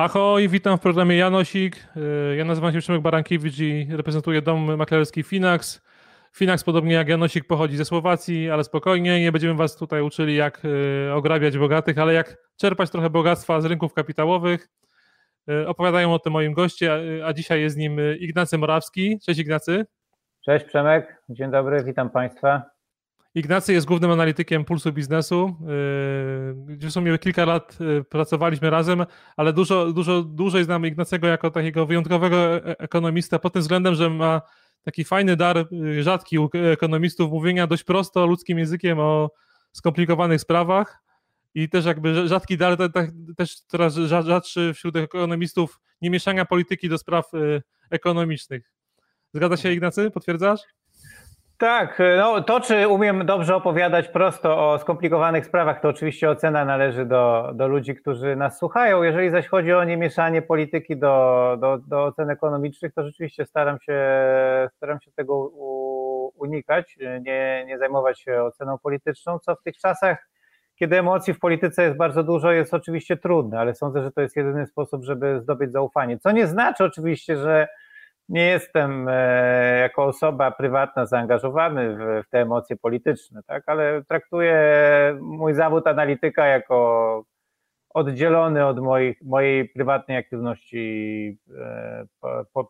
Ahoj, witam w programie Janosik. Ja nazywam się Przemek Barankiewicz i reprezentuję dom maklerski Finax. Finax, podobnie jak Janosik, pochodzi ze Słowacji, ale spokojnie, nie będziemy was tutaj uczyli, jak ograbiać bogatych, ale jak czerpać trochę bogactwa z rynków kapitałowych. Opowiadają o tym moim goście, a dzisiaj jest nim Ignacy Morawski. Cześć Ignacy. Cześć Przemek, dzień dobry, witam Państwa. Ignacy jest głównym analitykiem Pulsu Biznesu, gdzie w sumie kilka lat pracowaliśmy razem, ale dużo dłużej znam Ignacego jako takiego wyjątkowego ekonomista pod tym względem, że ma taki fajny dar, rzadki u ekonomistów, mówienia dość prosto ludzkim językiem o skomplikowanych sprawach i też jakby rzadki dar, też coraz rzadszy wśród ekonomistów, nie mieszania polityki do spraw ekonomicznych. Zgadza się Ignacy? Potwierdzasz? Tak, no to czy umiem dobrze opowiadać prosto o skomplikowanych sprawach, to oczywiście ocena należy do ludzi, którzy nas słuchają. Jeżeli zaś chodzi o niemieszanie polityki do ocen ekonomicznych, to rzeczywiście staram się tego unikać, nie zajmować się oceną polityczną, co w tych czasach, kiedy emocji w polityce jest bardzo dużo, jest oczywiście trudne, ale sądzę, że to jest jedyny sposób, żeby zdobyć zaufanie. Co nie znaczy oczywiście, że nie jestem jako osoba prywatna zaangażowany w te emocje polityczne, tak? Ale traktuję mój zawód analityka jako oddzielony od mojej prywatnej aktywności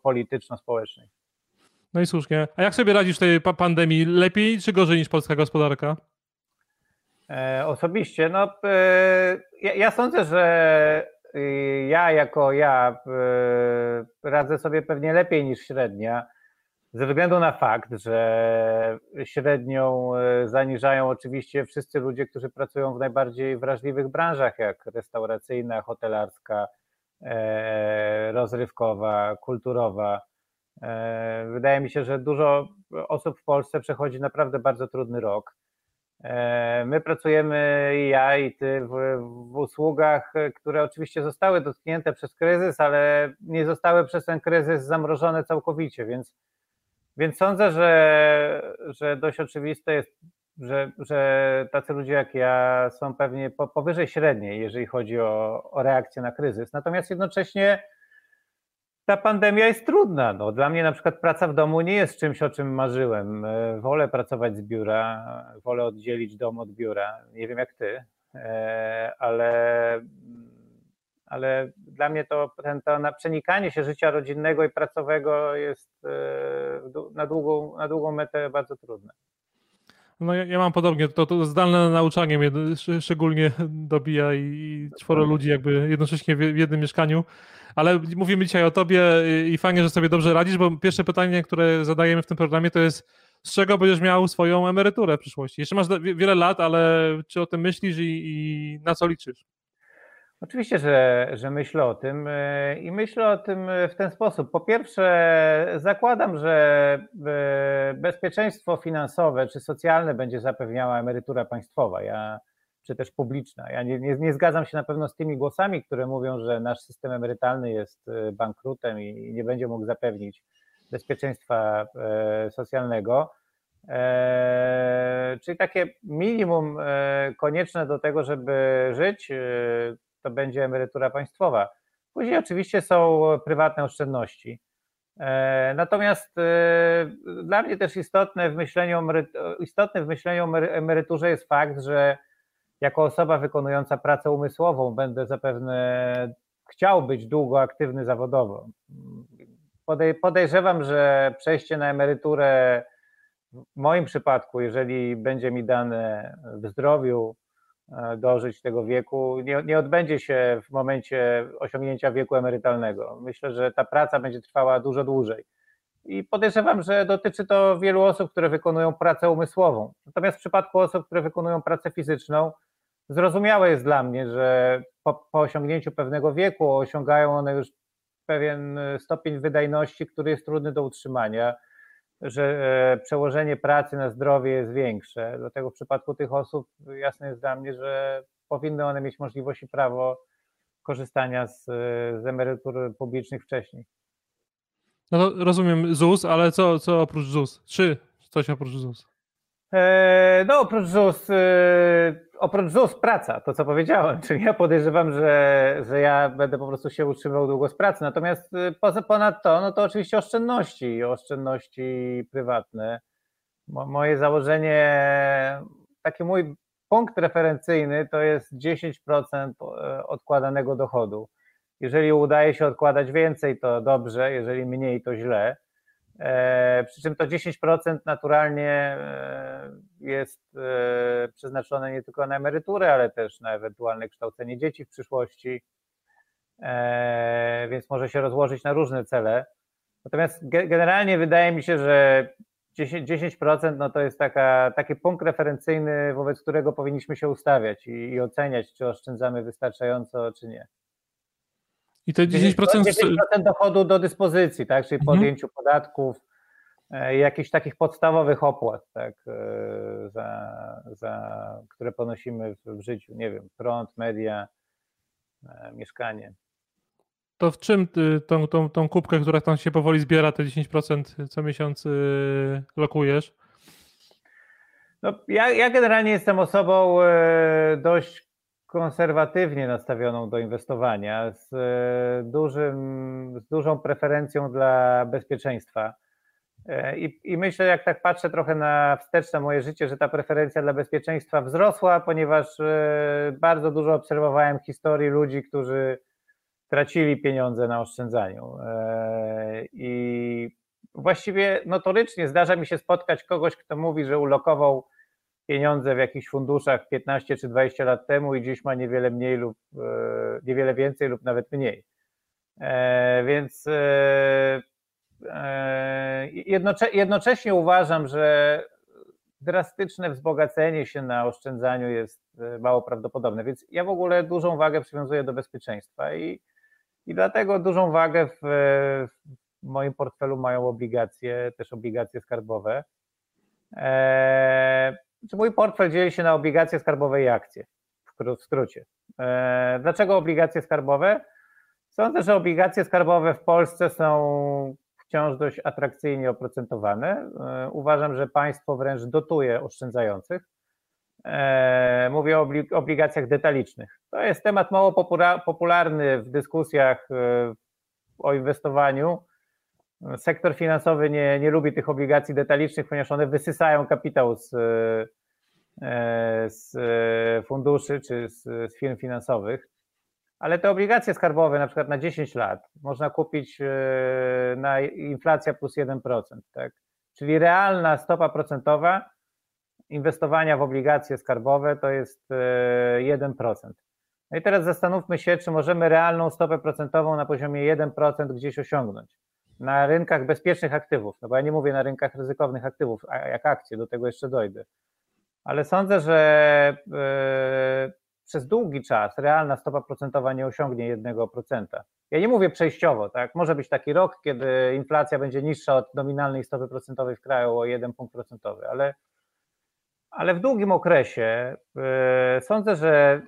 polityczno-społecznej. No i słusznie. A jak sobie radzisz tej pandemii? Lepiej czy gorzej niż polska gospodarka? Osobiście? No, ja sądzę, że ja radzę sobie pewnie lepiej niż średnia, ze względu na fakt, że średnią zaniżają oczywiście wszyscy ludzie, którzy pracują w najbardziej wrażliwych branżach, jak restauracyjna, hotelarska, rozrywkowa, kulturowa. Wydaje mi się, że dużo osób w Polsce przechodzi naprawdę bardzo trudny rok. My pracujemy, ja i ty, w usługach, które oczywiście zostały dotknięte przez kryzys, ale nie zostały przez ten kryzys zamrożone całkowicie, więc sądzę, że dość oczywiste jest, że tacy ludzie jak ja są pewnie powyżej średniej, jeżeli chodzi o reakcję na kryzys. Natomiast jednocześnie ta pandemia jest trudna. No, dla mnie na przykład praca w domu nie jest czymś, o czym marzyłem. Wolę pracować z biura, wolę oddzielić dom od biura. Nie wiem jak ty, ale dla mnie to przenikanie się życia rodzinnego i pracowego jest na długą metę bardzo trudne. No ja mam podobnie, to zdalne nauczanie mnie szczególnie dobija i czworo ludzi jakby jednocześnie w jednym mieszkaniu, ale mówimy dzisiaj o tobie i fajnie, że sobie dobrze radzisz, bo pierwsze pytanie, które zadajemy w tym programie, to jest z czego będziesz miał swoją emeryturę w przyszłości? Jeszcze masz wiele lat, ale czy o tym myślisz i na co liczysz? Oczywiście, że myślę o tym i myślę o tym w ten sposób. Po pierwsze, zakładam, że bezpieczeństwo finansowe czy socjalne będzie zapewniała emerytura państwowa, czy też publiczna. Ja nie zgadzam się na pewno z tymi głosami, które mówią, że nasz system emerytalny jest bankrutem i nie będzie mógł zapewnić bezpieczeństwa socjalnego. Czyli takie minimum konieczne do tego, żeby żyć, to będzie emerytura państwowa. Później oczywiście są prywatne oszczędności. Natomiast dla mnie też istotny w myśleniu o emeryturze jest fakt, że jako osoba wykonująca pracę umysłową będę zapewne chciał być długo aktywny zawodowo. Podejrzewam, że przejście na emeryturę w moim przypadku, jeżeli będzie mi dane w zdrowiu dożyć tego wieku, nie odbędzie się w momencie osiągnięcia wieku emerytalnego. Myślę, że ta praca będzie trwała dużo dłużej. I podejrzewam, że dotyczy to wielu osób, które wykonują pracę umysłową. Natomiast w przypadku osób, które wykonują pracę fizyczną, zrozumiałe jest dla mnie, że po osiągnięciu pewnego wieku osiągają one już pewien stopień wydajności, który jest trudny do utrzymania, że przełożenie pracy na zdrowie jest większe. Dlatego w przypadku tych osób jasne jest dla mnie, że powinny one mieć możliwość i prawo korzystania z emerytur publicznych wcześniej. No to rozumiem ZUS, ale co oprócz ZUS? Czy coś oprócz ZUS? No oprócz ZUS praca, to co powiedziałem, czyli ja podejrzewam, że ja będę po prostu się utrzymywał długo z pracy, natomiast ponad to, no to oczywiście oszczędności prywatne. Moje założenie, taki mój punkt referencyjny to jest 10% odkładanego dochodu. Jeżeli udaje się odkładać więcej, to dobrze, jeżeli mniej, to źle. Przy czym to 10% naturalnie jest przeznaczone nie tylko na emeryturę, ale też na ewentualne kształcenie dzieci w przyszłości, więc może się rozłożyć na różne cele. Natomiast generalnie wydaje mi się, że 10% no to jest taki punkt referencyjny, wobec którego powinniśmy się ustawiać i oceniać, czy oszczędzamy wystarczająco, czy nie. I to 10% dochodu do dyspozycji, tak? Czyli po odjęciu podatków, jakichś takich podstawowych opłat, tak? Które ponosimy w życiu, nie wiem, prąd, media, mieszkanie. To w czym tą kubkę, która tam się powoli zbiera, te 10% co miesiąc lokujesz? No, ja generalnie jestem osobą dość konserwatywnie nastawioną do inwestowania, z dużą preferencją dla bezpieczeństwa. I myślę, jak tak patrzę trochę na wstecz na moje życie, że ta preferencja dla bezpieczeństwa wzrosła, ponieważ bardzo dużo obserwowałem historii ludzi, którzy tracili pieniądze na oszczędzaniu. I właściwie notorycznie zdarza mi się spotkać kogoś, kto mówi, że ulokował pieniądze w jakichś funduszach 15 czy 20 lat temu i dziś ma niewiele mniej lub niewiele więcej lub nawet mniej. Więc jednocześnie uważam, że drastyczne wzbogacenie się na oszczędzaniu jest mało prawdopodobne, więc ja w ogóle dużą wagę przywiązuję do bezpieczeństwa i dlatego dużą wagę w moim portfelu mają obligacje, też obligacje skarbowe. Mój portfel dzieli się na obligacje skarbowe i akcje, w skrócie. Dlaczego obligacje skarbowe? Sądzę, że obligacje skarbowe w Polsce są wciąż dość atrakcyjnie oprocentowane. Uważam, że państwo wręcz dotuje oszczędzających. Mówię o obligacjach detalicznych. To jest temat mało popularny w dyskusjach o inwestowaniu. Sektor finansowy nie lubi tych obligacji detalicznych, ponieważ one wysysają kapitał z funduszy czy z firm finansowych, ale te obligacje skarbowe na przykład na 10 lat można kupić na inflacja plus 1%, tak? Czyli realna stopa procentowa inwestowania w obligacje skarbowe to jest 1%. No i teraz zastanówmy się, czy możemy realną stopę procentową na poziomie 1% gdzieś osiągnąć. Na rynkach bezpiecznych aktywów, no bo ja nie mówię na rynkach ryzykownych aktywów, jak akcje, do tego jeszcze dojdę. Ale sądzę, że przez długi czas realna stopa procentowa nie osiągnie 1%. Ja nie mówię przejściowo, tak? Może być taki rok, kiedy inflacja będzie niższa od nominalnej stopy procentowej w kraju o 1 punkt procentowy, ale w długim okresie sądzę, że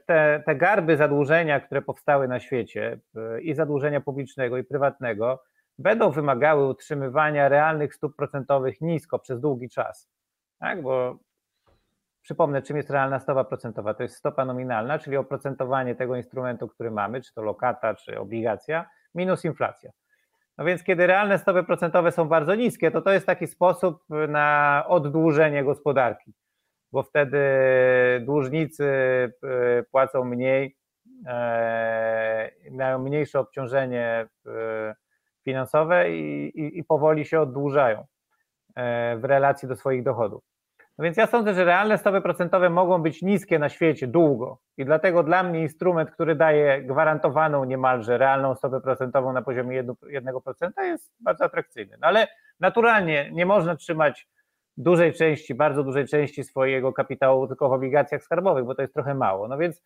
te garby zadłużenia, które powstały na świecie i zadłużenia publicznego i prywatnego, będą wymagały utrzymywania realnych stóp procentowych nisko przez długi czas, tak? Bo przypomnę, czym jest realna stopa procentowa. To jest stopa nominalna, czyli oprocentowanie tego instrumentu, który mamy, czy to lokata, czy obligacja, minus inflacja. No więc kiedy realne stopy procentowe są bardzo niskie, to jest taki sposób na oddłużenie gospodarki, bo wtedy dłużnicy płacą mniej, mają mniejsze obciążenie finansowe i powoli się oddłużają w relacji do swoich dochodów. No więc ja sądzę, że realne stopy procentowe mogą być niskie na świecie długo i dlatego dla mnie instrument, który daje gwarantowaną niemalże realną stopę procentową na poziomie 1% jest bardzo atrakcyjny. No ale naturalnie nie można trzymać bardzo dużej części swojego kapitału tylko w obligacjach skarbowych, bo to jest trochę mało. No więc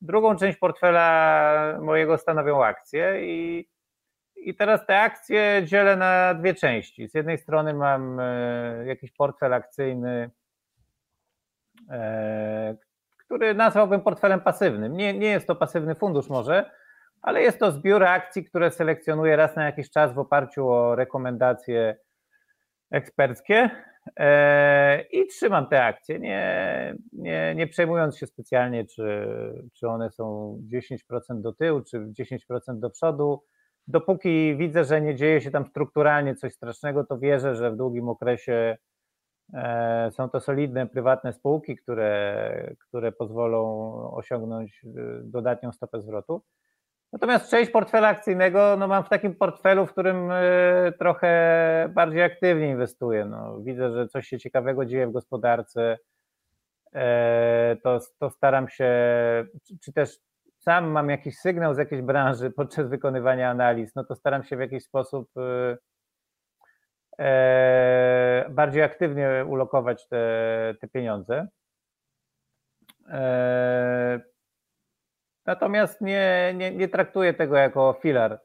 drugą część portfela mojego stanowią akcje I teraz te akcje dzielę na dwie części. Z jednej strony mam jakiś portfel akcyjny, który nazwałbym portfelem pasywnym. Nie jest to pasywny fundusz może, ale jest to zbiór akcji, które selekcjonuję raz na jakiś czas w oparciu o rekomendacje eksperckie. i trzymam te akcje, nie przejmując się specjalnie, czy one są 10% do tyłu, czy 10% do przodu. Dopóki widzę, że nie dzieje się tam strukturalnie coś strasznego, to wierzę, że w długim okresie są to solidne, prywatne spółki, które pozwolą osiągnąć dodatnią stopę zwrotu. Natomiast część portfela akcyjnego mam w takim portfelu, w którym trochę bardziej aktywnie inwestuję. Widzę, że coś się ciekawego dzieje w gospodarce, to staram się, czy też sam mam jakiś sygnał z jakiejś branży podczas wykonywania analiz, to staram się w jakiś sposób bardziej aktywnie ulokować te pieniądze. Natomiast nie traktuję tego jako filar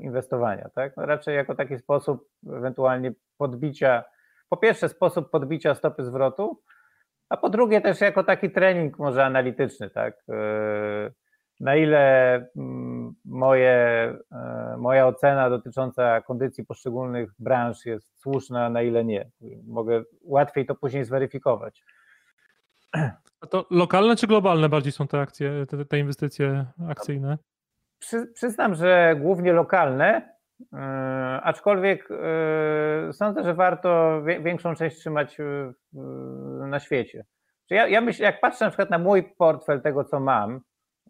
inwestowania, tak? Raczej jako taki sposób ewentualnie podbicia, po pierwsze sposób podbicia stopy zwrotu, a po drugie też jako taki trening może analityczny, tak? Na ile moja ocena dotycząca kondycji poszczególnych branż jest słuszna, na ile nie. Mogę łatwiej to później zweryfikować. A to lokalne czy globalne bardziej są te akcje, te inwestycje akcyjne? Przyznam, że głównie lokalne, aczkolwiek sądzę, że warto większą część trzymać na świecie. Ja myślę, jak patrzę na przykład na mój portfel tego, co mam,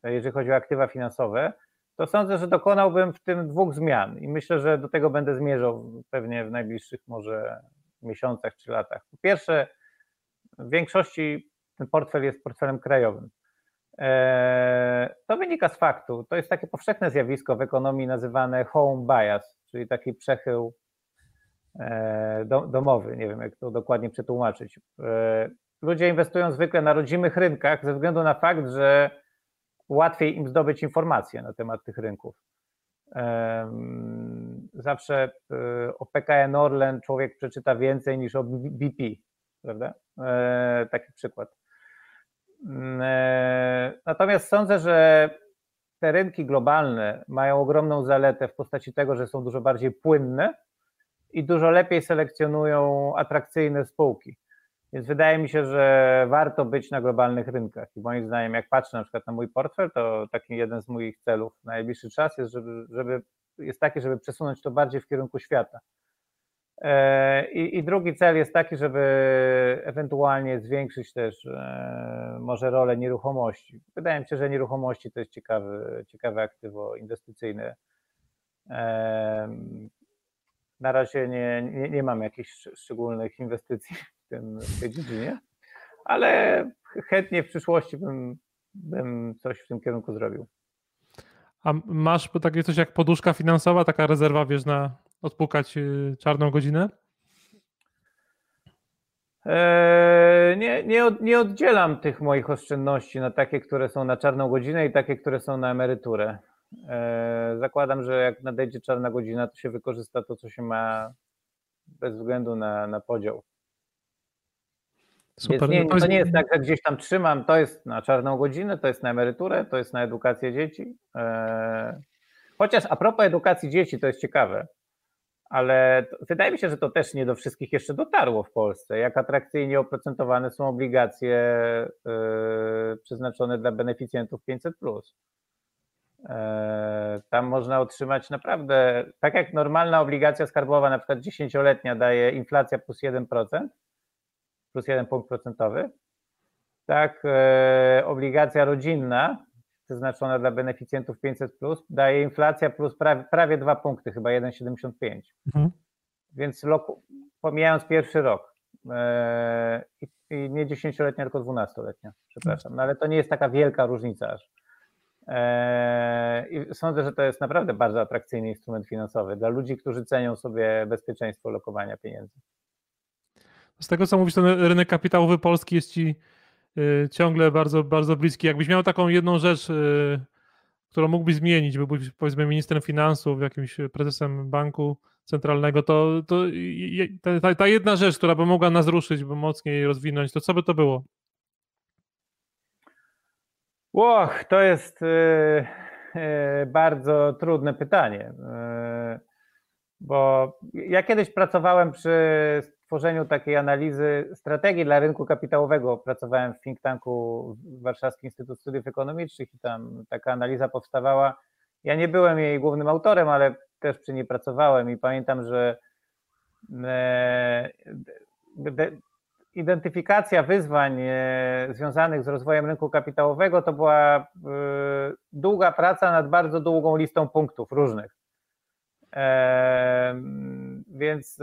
jeżeli chodzi o aktywa finansowe, to sądzę, że dokonałbym w tym 2 zmian i myślę, że do tego będę zmierzał pewnie w najbliższych może miesiącach czy latach. Po pierwsze, w większości ten portfel jest portfelem krajowym. To wynika z faktu, to jest takie powszechne zjawisko w ekonomii nazywane home bias, czyli taki przechył domowy, nie wiem jak to dokładnie przetłumaczyć. Ludzie inwestują zwykle na rodzimych rynkach ze względu na fakt, że łatwiej im zdobyć informacje na temat tych rynków. Zawsze o PKN Orlen człowiek przeczyta więcej niż o BP, prawda? Taki przykład. Natomiast sądzę, że te rynki globalne mają ogromną zaletę w postaci tego, że są dużo bardziej płynne i dużo lepiej selekcjonują atrakcyjne spółki. Więc wydaje mi się, że warto być na globalnych rynkach i moim zdaniem, jak patrzę na przykład na mój portfel, to taki jeden z moich celów na najbliższy czas jest, żeby przesunąć to bardziej w kierunku świata. I drugi cel jest taki, żeby ewentualnie zwiększyć też może rolę nieruchomości. Wydaje mi się, że nieruchomości to jest ciekawe aktywo inwestycyjne. Na razie nie mam jakichś szczególnych inwestycji w tej dziedzinie, ale chętnie w przyszłości bym coś w tym kierunku zrobił. A masz takie coś jak poduszka finansowa, taka rezerwa, wiesz, na odpukać czarną godzinę? Nie oddzielam tych moich oszczędności na takie, które są na czarną godzinę i takie, które są na emeryturę. Zakładam, że jak nadejdzie czarna godzina, to się wykorzysta to, co się ma bez względu na podział. Super. To nie jest tak, że gdzieś tam trzymam, to jest na czarną godzinę, to jest na emeryturę, to jest na edukację dzieci. Chociaż a propos edukacji dzieci, to jest ciekawe, ale wydaje mi się, że to też nie do wszystkich jeszcze dotarło w Polsce, jak atrakcyjnie oprocentowane są obligacje przeznaczone dla beneficjentów 500+. Tam można otrzymać naprawdę, tak jak normalna obligacja skarbowa, na przykład 10-letnia daje inflacja plus 1%, plus 1 punkt procentowy, tak obligacja rodzinna przeznaczona dla beneficjentów 500+, daje inflacja plus prawie 2 punkty, chyba 1,75. Mhm. Więc pomijając pierwszy rok i nie 10-letnia, tylko 12-letnia, przepraszam, ale to nie jest taka wielka różnica aż. I sądzę, że to jest naprawdę bardzo atrakcyjny instrument finansowy dla ludzi, którzy cenią sobie bezpieczeństwo lokowania pieniędzy. Z tego, co mówisz, ten rynek kapitałowy polski jest ci ciągle bardzo, bardzo bliski. Jakbyś miał taką jedną rzecz, którą mógłbyś zmienić, by byłbyś, powiedzmy, ministrem finansów, jakimś prezesem banku centralnego, to ta jedna rzecz, która by mogła nas ruszyć, by mocniej rozwinąć, to co by to było? Och, to jest bardzo trudne pytanie, bo ja kiedyś pracowałem przy tworzeniu takiej analizy strategii dla rynku kapitałowego. Pracowałem w think tanku Warszawski Instytut Studiów Ekonomicznych i tam taka analiza powstawała. Ja nie byłem jej głównym autorem, ale też przy niej pracowałem i pamiętam, że identyfikacja wyzwań związanych z rozwojem rynku kapitałowego to była długa praca nad bardzo długą listą punktów różnych. Więc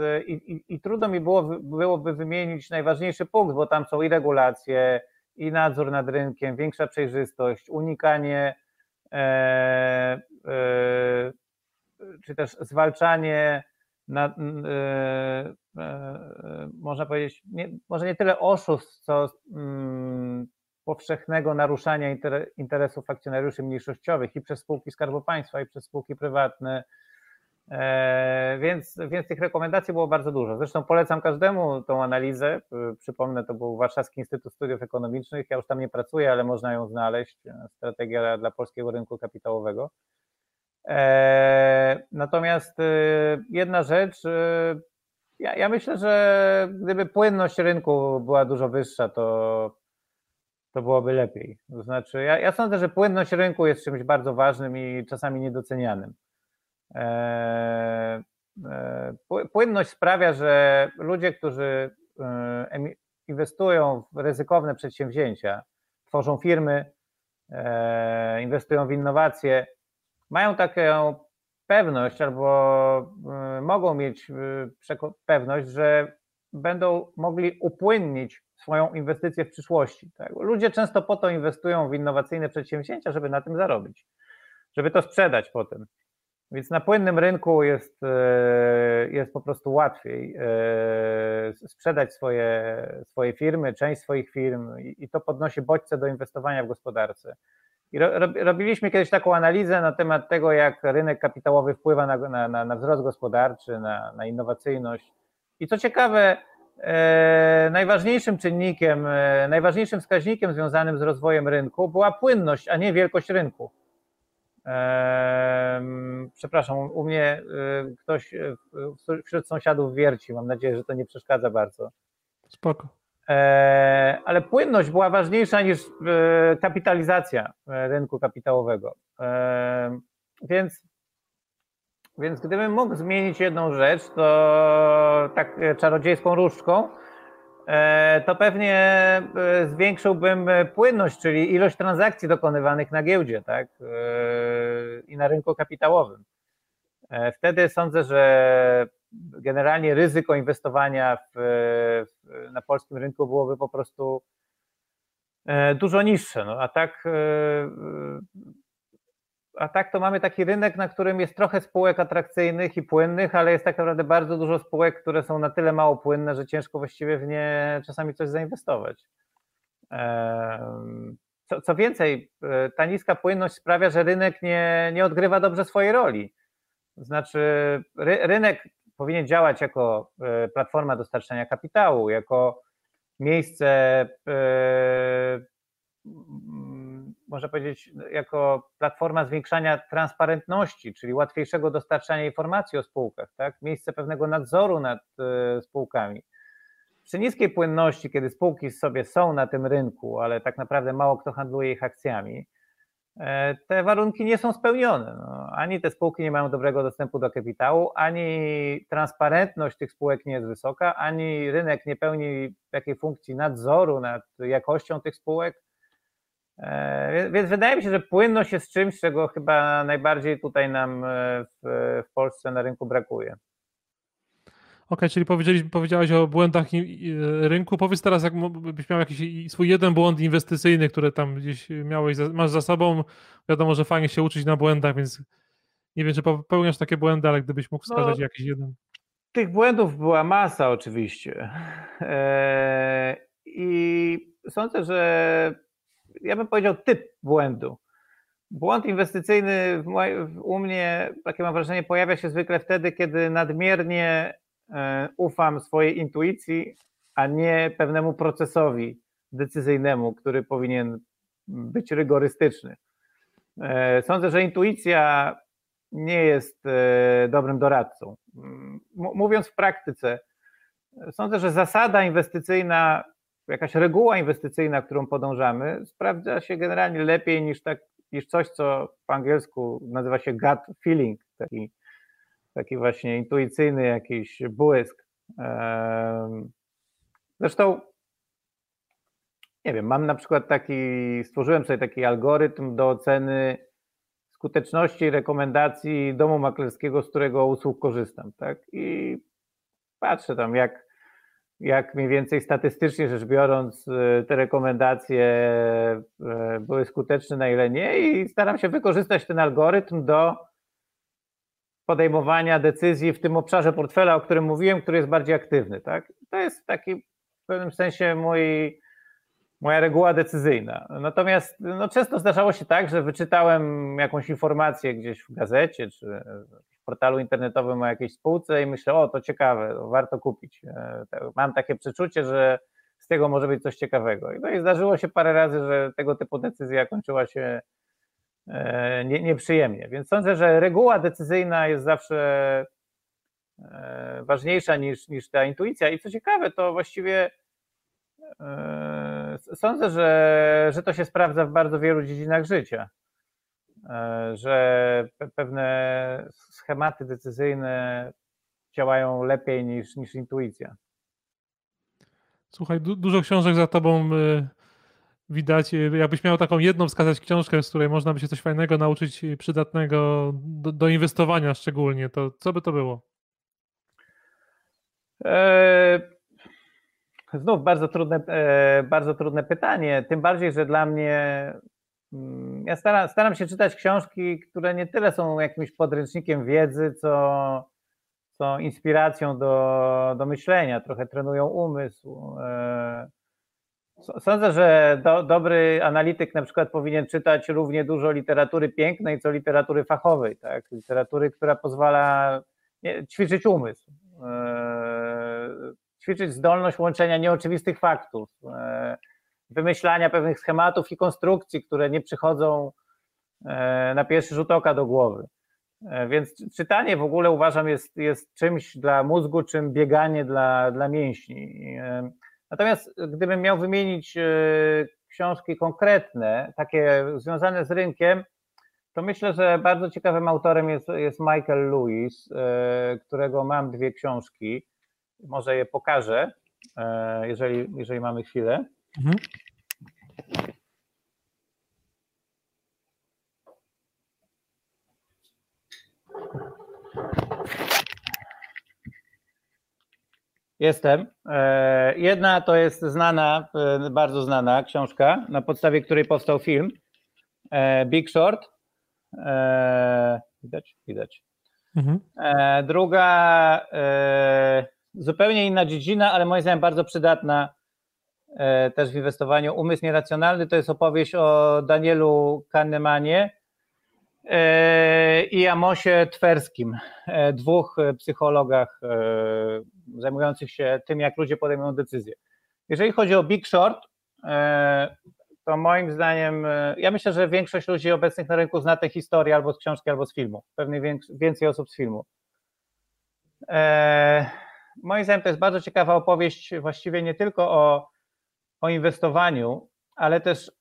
i trudno mi byłoby wymienić najważniejszy punkt, bo tam są i regulacje, i nadzór nad rynkiem, większa przejrzystość, unikanie, czy też zwalczanie, można powiedzieć, może nie tyle oszustw, co powszechnego naruszania interesów akcjonariuszy mniejszościowych i przez spółki Skarbu Państwa, i przez spółki prywatne. Więc tych rekomendacji było bardzo dużo. Zresztą polecam każdemu tą analizę. Przypomnę, to był Warszawski Instytut Studiów Ekonomicznych. Ja już tam nie pracuję, ale można ją znaleźć. Strategia dla polskiego rynku kapitałowego. Natomiast jedna rzecz, ja myślę, że gdyby płynność rynku była dużo wyższa, to byłoby lepiej. To znaczy, ja sądzę, że płynność rynku jest czymś bardzo ważnym i czasami niedocenianym. Płynność sprawia, że ludzie, którzy inwestują w ryzykowne przedsięwzięcia, tworzą firmy, inwestują w innowacje, mają taką pewność albo mogą mieć pewność, że będą mogli upłynnić swoją inwestycję w przyszłości. Tak? Ludzie często po to inwestują w innowacyjne przedsięwzięcia, żeby na tym zarobić, żeby to sprzedać potem. Więc na płynnym rynku jest po prostu łatwiej sprzedać swoje firmy, część swoich firm i to podnosi bodźce do inwestowania w gospodarce. I robiliśmy kiedyś taką analizę na temat tego, jak rynek kapitałowy wpływa na wzrost gospodarczy, na innowacyjność. I co ciekawe, najważniejszym czynnikiem, najważniejszym wskaźnikiem związanym z rozwojem rynku była płynność, a nie wielkość rynku. Przepraszam, u mnie ktoś wśród sąsiadów wierci, mam nadzieję, że to nie przeszkadza bardzo. Spoko. Ale płynność była ważniejsza niż kapitalizacja rynku kapitałowego. Więc gdybym mógł zmienić jedną rzecz, to tak czarodziejską różdżką, to pewnie zwiększyłbym płynność, czyli ilość transakcji dokonywanych na giełdzie, tak? I na rynku kapitałowym. Wtedy sądzę, że generalnie ryzyko inwestowania na polskim rynku byłoby po prostu dużo niższe. No, a tak to mamy taki rynek, na którym jest trochę spółek atrakcyjnych i płynnych, ale jest tak naprawdę bardzo dużo spółek, które są na tyle mało płynne, że ciężko właściwie w nie czasami coś zainwestować. Co więcej, ta niska płynność sprawia, że rynek nie odgrywa dobrze swojej roli. Znaczy rynek powinien działać jako platforma dostarczania kapitału, jako miejsce, można powiedzieć, jako platforma zwiększania transparentności, czyli łatwiejszego dostarczania informacji o spółkach, tak? Miejsce pewnego nadzoru nad spółkami. Przy niskiej płynności, kiedy spółki sobie są na tym rynku, ale tak naprawdę mało kto handluje ich akcjami, te warunki nie są spełnione. No, ani te spółki nie mają dobrego dostępu do kapitału, ani transparentność tych spółek nie jest wysoka, ani rynek nie pełni takiej funkcji nadzoru nad jakością tych spółek. Więc wydaje mi się, że płynność jest czymś, czego chyba najbardziej tutaj nam w Polsce na rynku brakuje. Okej, czyli powiedziałeś o błędach rynku. Powiedz teraz, jakbyś miał jakiś swój jeden błąd inwestycyjny, który tam gdzieś miałeś, masz za sobą. Wiadomo, że fajnie się uczyć na błędach, więc nie wiem, czy popełniasz takie błędy, ale gdybyś mógł wskazać jakiś jeden. Tych błędów była masa oczywiście. I sądzę, że ja bym powiedział typ błędu. Błąd inwestycyjny u mnie, takie mam wrażenie, pojawia się zwykle wtedy, kiedy nadmiernie ufam swojej intuicji, a nie pewnemu procesowi decyzyjnemu, który powinien być rygorystyczny. Sądzę, że intuicja nie jest dobrym doradcą. Mówiąc w praktyce, Sądzę, że zasada inwestycyjna, jakaś reguła inwestycyjna, którą podążamy, sprawdza się generalnie lepiej niż coś, co po angielsku nazywa się gut feeling, taki właśnie intuicyjny jakiś błysk. Zresztą, nie wiem, mam na przykład stworzyłem sobie taki algorytm do oceny skuteczności rekomendacji domu maklerskiego, z którego usług korzystam, tak? I patrzę tam, jak mniej więcej statystycznie rzecz biorąc te rekomendacje były skuteczne, na ile nie, i staram się wykorzystać ten algorytm do podejmowania decyzji w tym obszarze portfela, o którym mówiłem, który jest bardziej aktywny, tak? To jest taki w pewnym sensie moja reguła decyzyjna. Natomiast często zdarzało się tak, że wyczytałem jakąś informację gdzieś w gazecie czy w portalu internetowym o jakiejś spółce i myślę, o, to ciekawe, warto kupić. Mam takie przeczucie, że z tego może być coś ciekawego. I zdarzyło się parę razy, że tego typu decyzja kończyła się nieprzyjemnie. Więc sądzę, że reguła decyzyjna jest zawsze ważniejsza niż ta intuicja. I co ciekawe, to właściwie sądzę, że to się sprawdza w bardzo wielu dziedzinach życia, że pewne schematy decyzyjne działają lepiej niż intuicja. Słuchaj, dużo książek za tobą widać. Jakbyś miał taką jedną wskazać książkę, z której można by się coś fajnego nauczyć, przydatnego do inwestowania szczególnie, to co by to było? Znów bardzo trudne pytanie, tym bardziej, że dla mnie, ja staram się czytać książki, które nie tyle są jakimś podręcznikiem wiedzy, co są inspiracją do myślenia, trochę trenują umysł. Sądzę, że dobry analityk na przykład powinien czytać równie dużo literatury pięknej, co literatury fachowej, tak? Literatury, która pozwala ćwiczyć umysł. Ćwiczyć zdolność łączenia nieoczywistych faktów, wymyślania pewnych schematów i konstrukcji, które nie przychodzą na pierwszy rzut oka do głowy. Więc czytanie w ogóle uważam jest czymś dla mózgu, czym bieganie dla mięśni. Natomiast gdybym miał wymienić książki konkretne, takie związane z rynkiem, to myślę, że bardzo ciekawym autorem jest Michael Lewis, którego mam dwie książki. Może je pokażę, jeżeli mamy chwilę. Mhm. Jestem. Jedna to jest znana, bardzo znana książka, na podstawie której powstał film Big Short. Widać. Mhm. Druga... Zupełnie inna dziedzina, ale moim zdaniem bardzo przydatna też w inwestowaniu. Umysł nieracjonalny to jest opowieść o Danielu Kahnemanie i Amosie Tverskim, dwóch psychologach zajmujących się tym, jak ludzie podejmują decyzje. Jeżeli chodzi o Big Short, to moim zdaniem, ja myślę, że większość ludzi obecnych na rynku zna tę historię albo z książki, albo z filmu. Pewnie więcej osób z filmu. Moim zdaniem to jest bardzo ciekawa opowieść właściwie nie tylko o inwestowaniu, ale też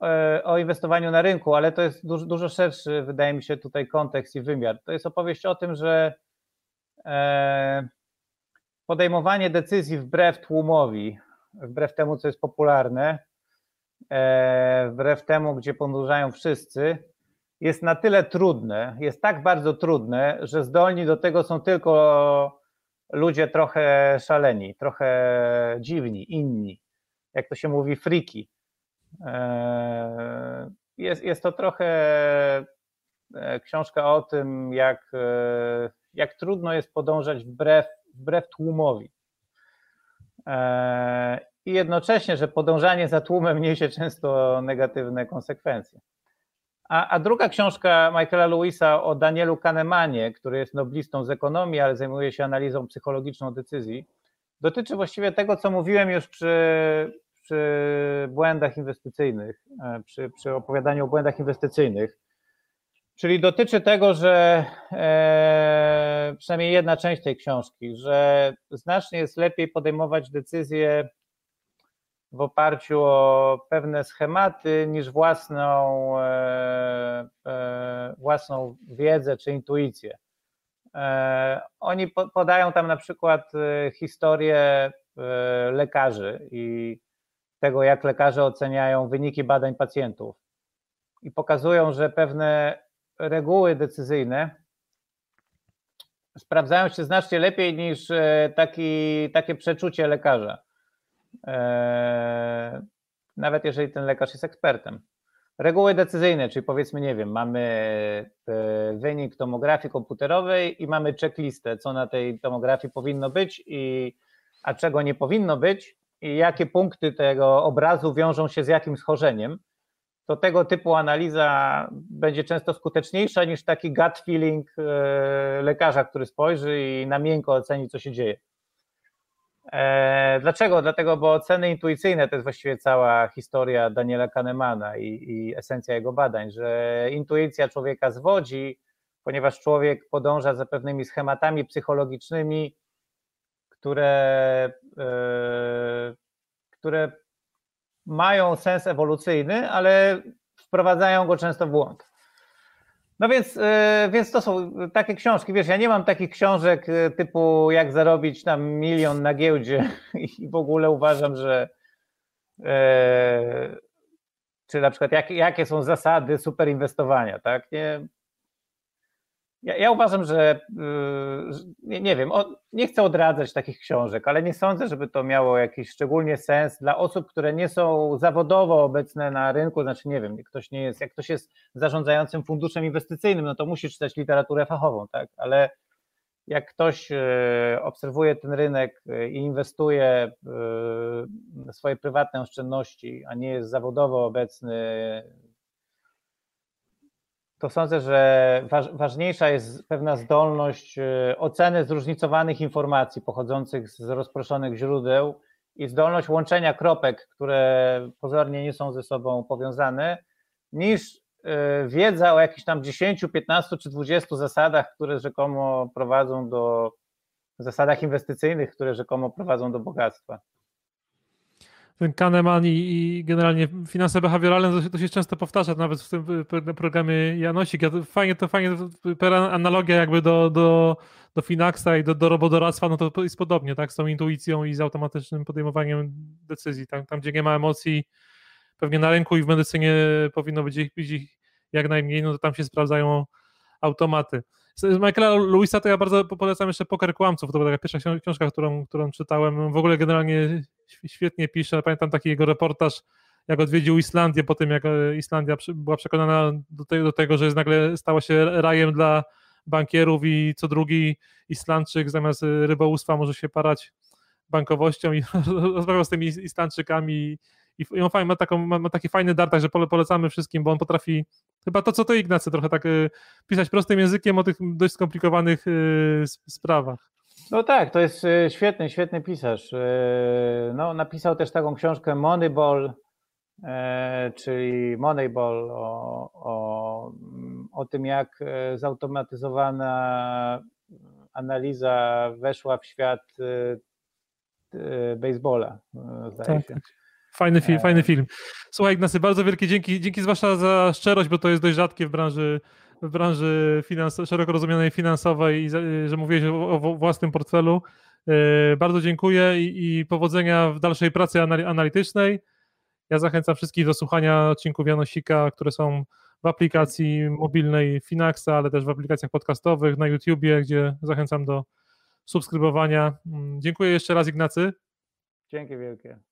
o inwestowaniu na rynku, ale to jest dużo szerszy, wydaje mi się, tutaj kontekst i wymiar. To jest opowieść o tym, że podejmowanie decyzji wbrew tłumowi, wbrew temu, co jest popularne, wbrew temu, gdzie podążają wszyscy, jest na tyle trudne, jest tak bardzo trudne, że zdolni do tego są tylko ludzie trochę szaleni, trochę dziwni, inni, jak to się mówi, friki. Jest to trochę książka o tym, jak trudno jest podążać wbrew tłumowi. I jednocześnie, że podążanie za tłumem niesie często negatywne konsekwencje. A druga książka Michaela Lewisa o Danielu Kahnemanie, który jest noblistą z ekonomii, ale zajmuje się analizą psychologiczną decyzji, dotyczy właściwie tego, co mówiłem już przy błędach inwestycyjnych, przy opowiadaniu o błędach inwestycyjnych, Czyli dotyczy tego, że przynajmniej jedna część tej książki, że znacznie jest lepiej podejmować decyzje w oparciu o pewne schematy niż własną wiedzę czy intuicję. Oni podają tam na przykład historię lekarzy i tego, jak lekarze oceniają wyniki badań pacjentów i pokazują, że pewne reguły decyzyjne sprawdzają się znacznie lepiej niż takie przeczucie lekarza, nawet jeżeli ten lekarz jest ekspertem. Reguły decyzyjne, czyli powiedzmy, nie wiem, mamy wynik tomografii komputerowej i mamy checklistę, co na tej tomografii powinno być, a czego nie powinno być i jakie punkty tego obrazu wiążą się z jakim schorzeniem, to tego typu analiza będzie często skuteczniejsza niż taki gut feeling lekarza, który spojrzy i na miękko oceni, co się dzieje. Dlaczego? Dlatego, bo oceny intuicyjne to jest właściwie cała historia Daniela Kahnemana i esencja jego badań, że intuicja człowieka zwodzi, ponieważ człowiek podąża za pewnymi schematami psychologicznymi, które mają sens ewolucyjny, ale wprowadzają go często w błąd. No więc to są takie książki. Wiesz, ja nie mam takich książek typu jak zarobić tam milion na giełdzie i w ogóle uważam, że czy na przykład jakie są zasady superinwestowania, tak? Nie, ja uważam, że nie wiem, nie chcę odradzać takich książek, ale nie sądzę, żeby to miało jakiś szczególnie sens dla osób, które nie są zawodowo obecne na rynku, znaczy nie wiem, jak ktoś jest zarządzającym funduszem inwestycyjnym, no to musi czytać literaturę fachową, tak, ale jak ktoś obserwuje ten rynek i inwestuje swoje prywatne oszczędności, a nie jest zawodowo obecny, to sądzę, że ważniejsza jest pewna zdolność oceny zróżnicowanych informacji pochodzących z rozproszonych źródeł i zdolność łączenia kropek, które pozornie nie są ze sobą powiązane, niż wiedza o jakichś tam 10, 15 czy 20 zasadach, które rzekomo prowadzą do zasadach inwestycyjnych, które rzekomo prowadzą do bogactwa. Ten Kahneman i generalnie finanse behawioralne to się często powtarza, nawet w tym programie Janosik. Fajnie analogia jakby do Finaxa i do robodoradztwa, no to jest podobnie, tak, z tą intuicją i z automatycznym podejmowaniem decyzji. Tam gdzie nie ma emocji, pewnie na rynku i w medycynie powinno być ich jak najmniej, no to tam się sprawdzają automaty. Z Michaela Lewisa to ja bardzo polecam jeszcze Poker Kłamców, to była taka pierwsza książka, którą czytałem. W ogóle generalnie świetnie pisze, pamiętam taki jego reportaż, jak odwiedził Islandię po tym, jak Islandia była przekonana do tego, że nagle stała się rajem dla bankierów i co drugi Islandczyk zamiast rybołówstwa może się parać bankowością i rozmawiał z tymi Islandczykami i on ma taki fajny dar, także polecamy wszystkim, bo on potrafi chyba to, co to Ignacy, trochę tak pisać prostym językiem o tych dość skomplikowanych sprawach. No tak, to jest świetny pisarz. No, napisał też taką książkę Moneyball, czyli Moneyball o tym, jak zautomatyzowana analiza weszła w świat baseballa, zdaje się. Fajny film. Słuchaj, Ignacy, bardzo wielkie dzięki zwłaszcza za szczerość, bo to jest dość rzadkie w branży szeroko rozumianej finansowej i że mówiłeś o własnym portfelu. Bardzo dziękuję i powodzenia w dalszej pracy analitycznej. Ja zachęcam wszystkich do słuchania odcinków Janosika, które są w aplikacji mobilnej Finaxa, ale też w aplikacjach podcastowych, na YouTubie, gdzie zachęcam do subskrybowania. Dziękuję jeszcze raz, Ignacy. Dzięki wielkie.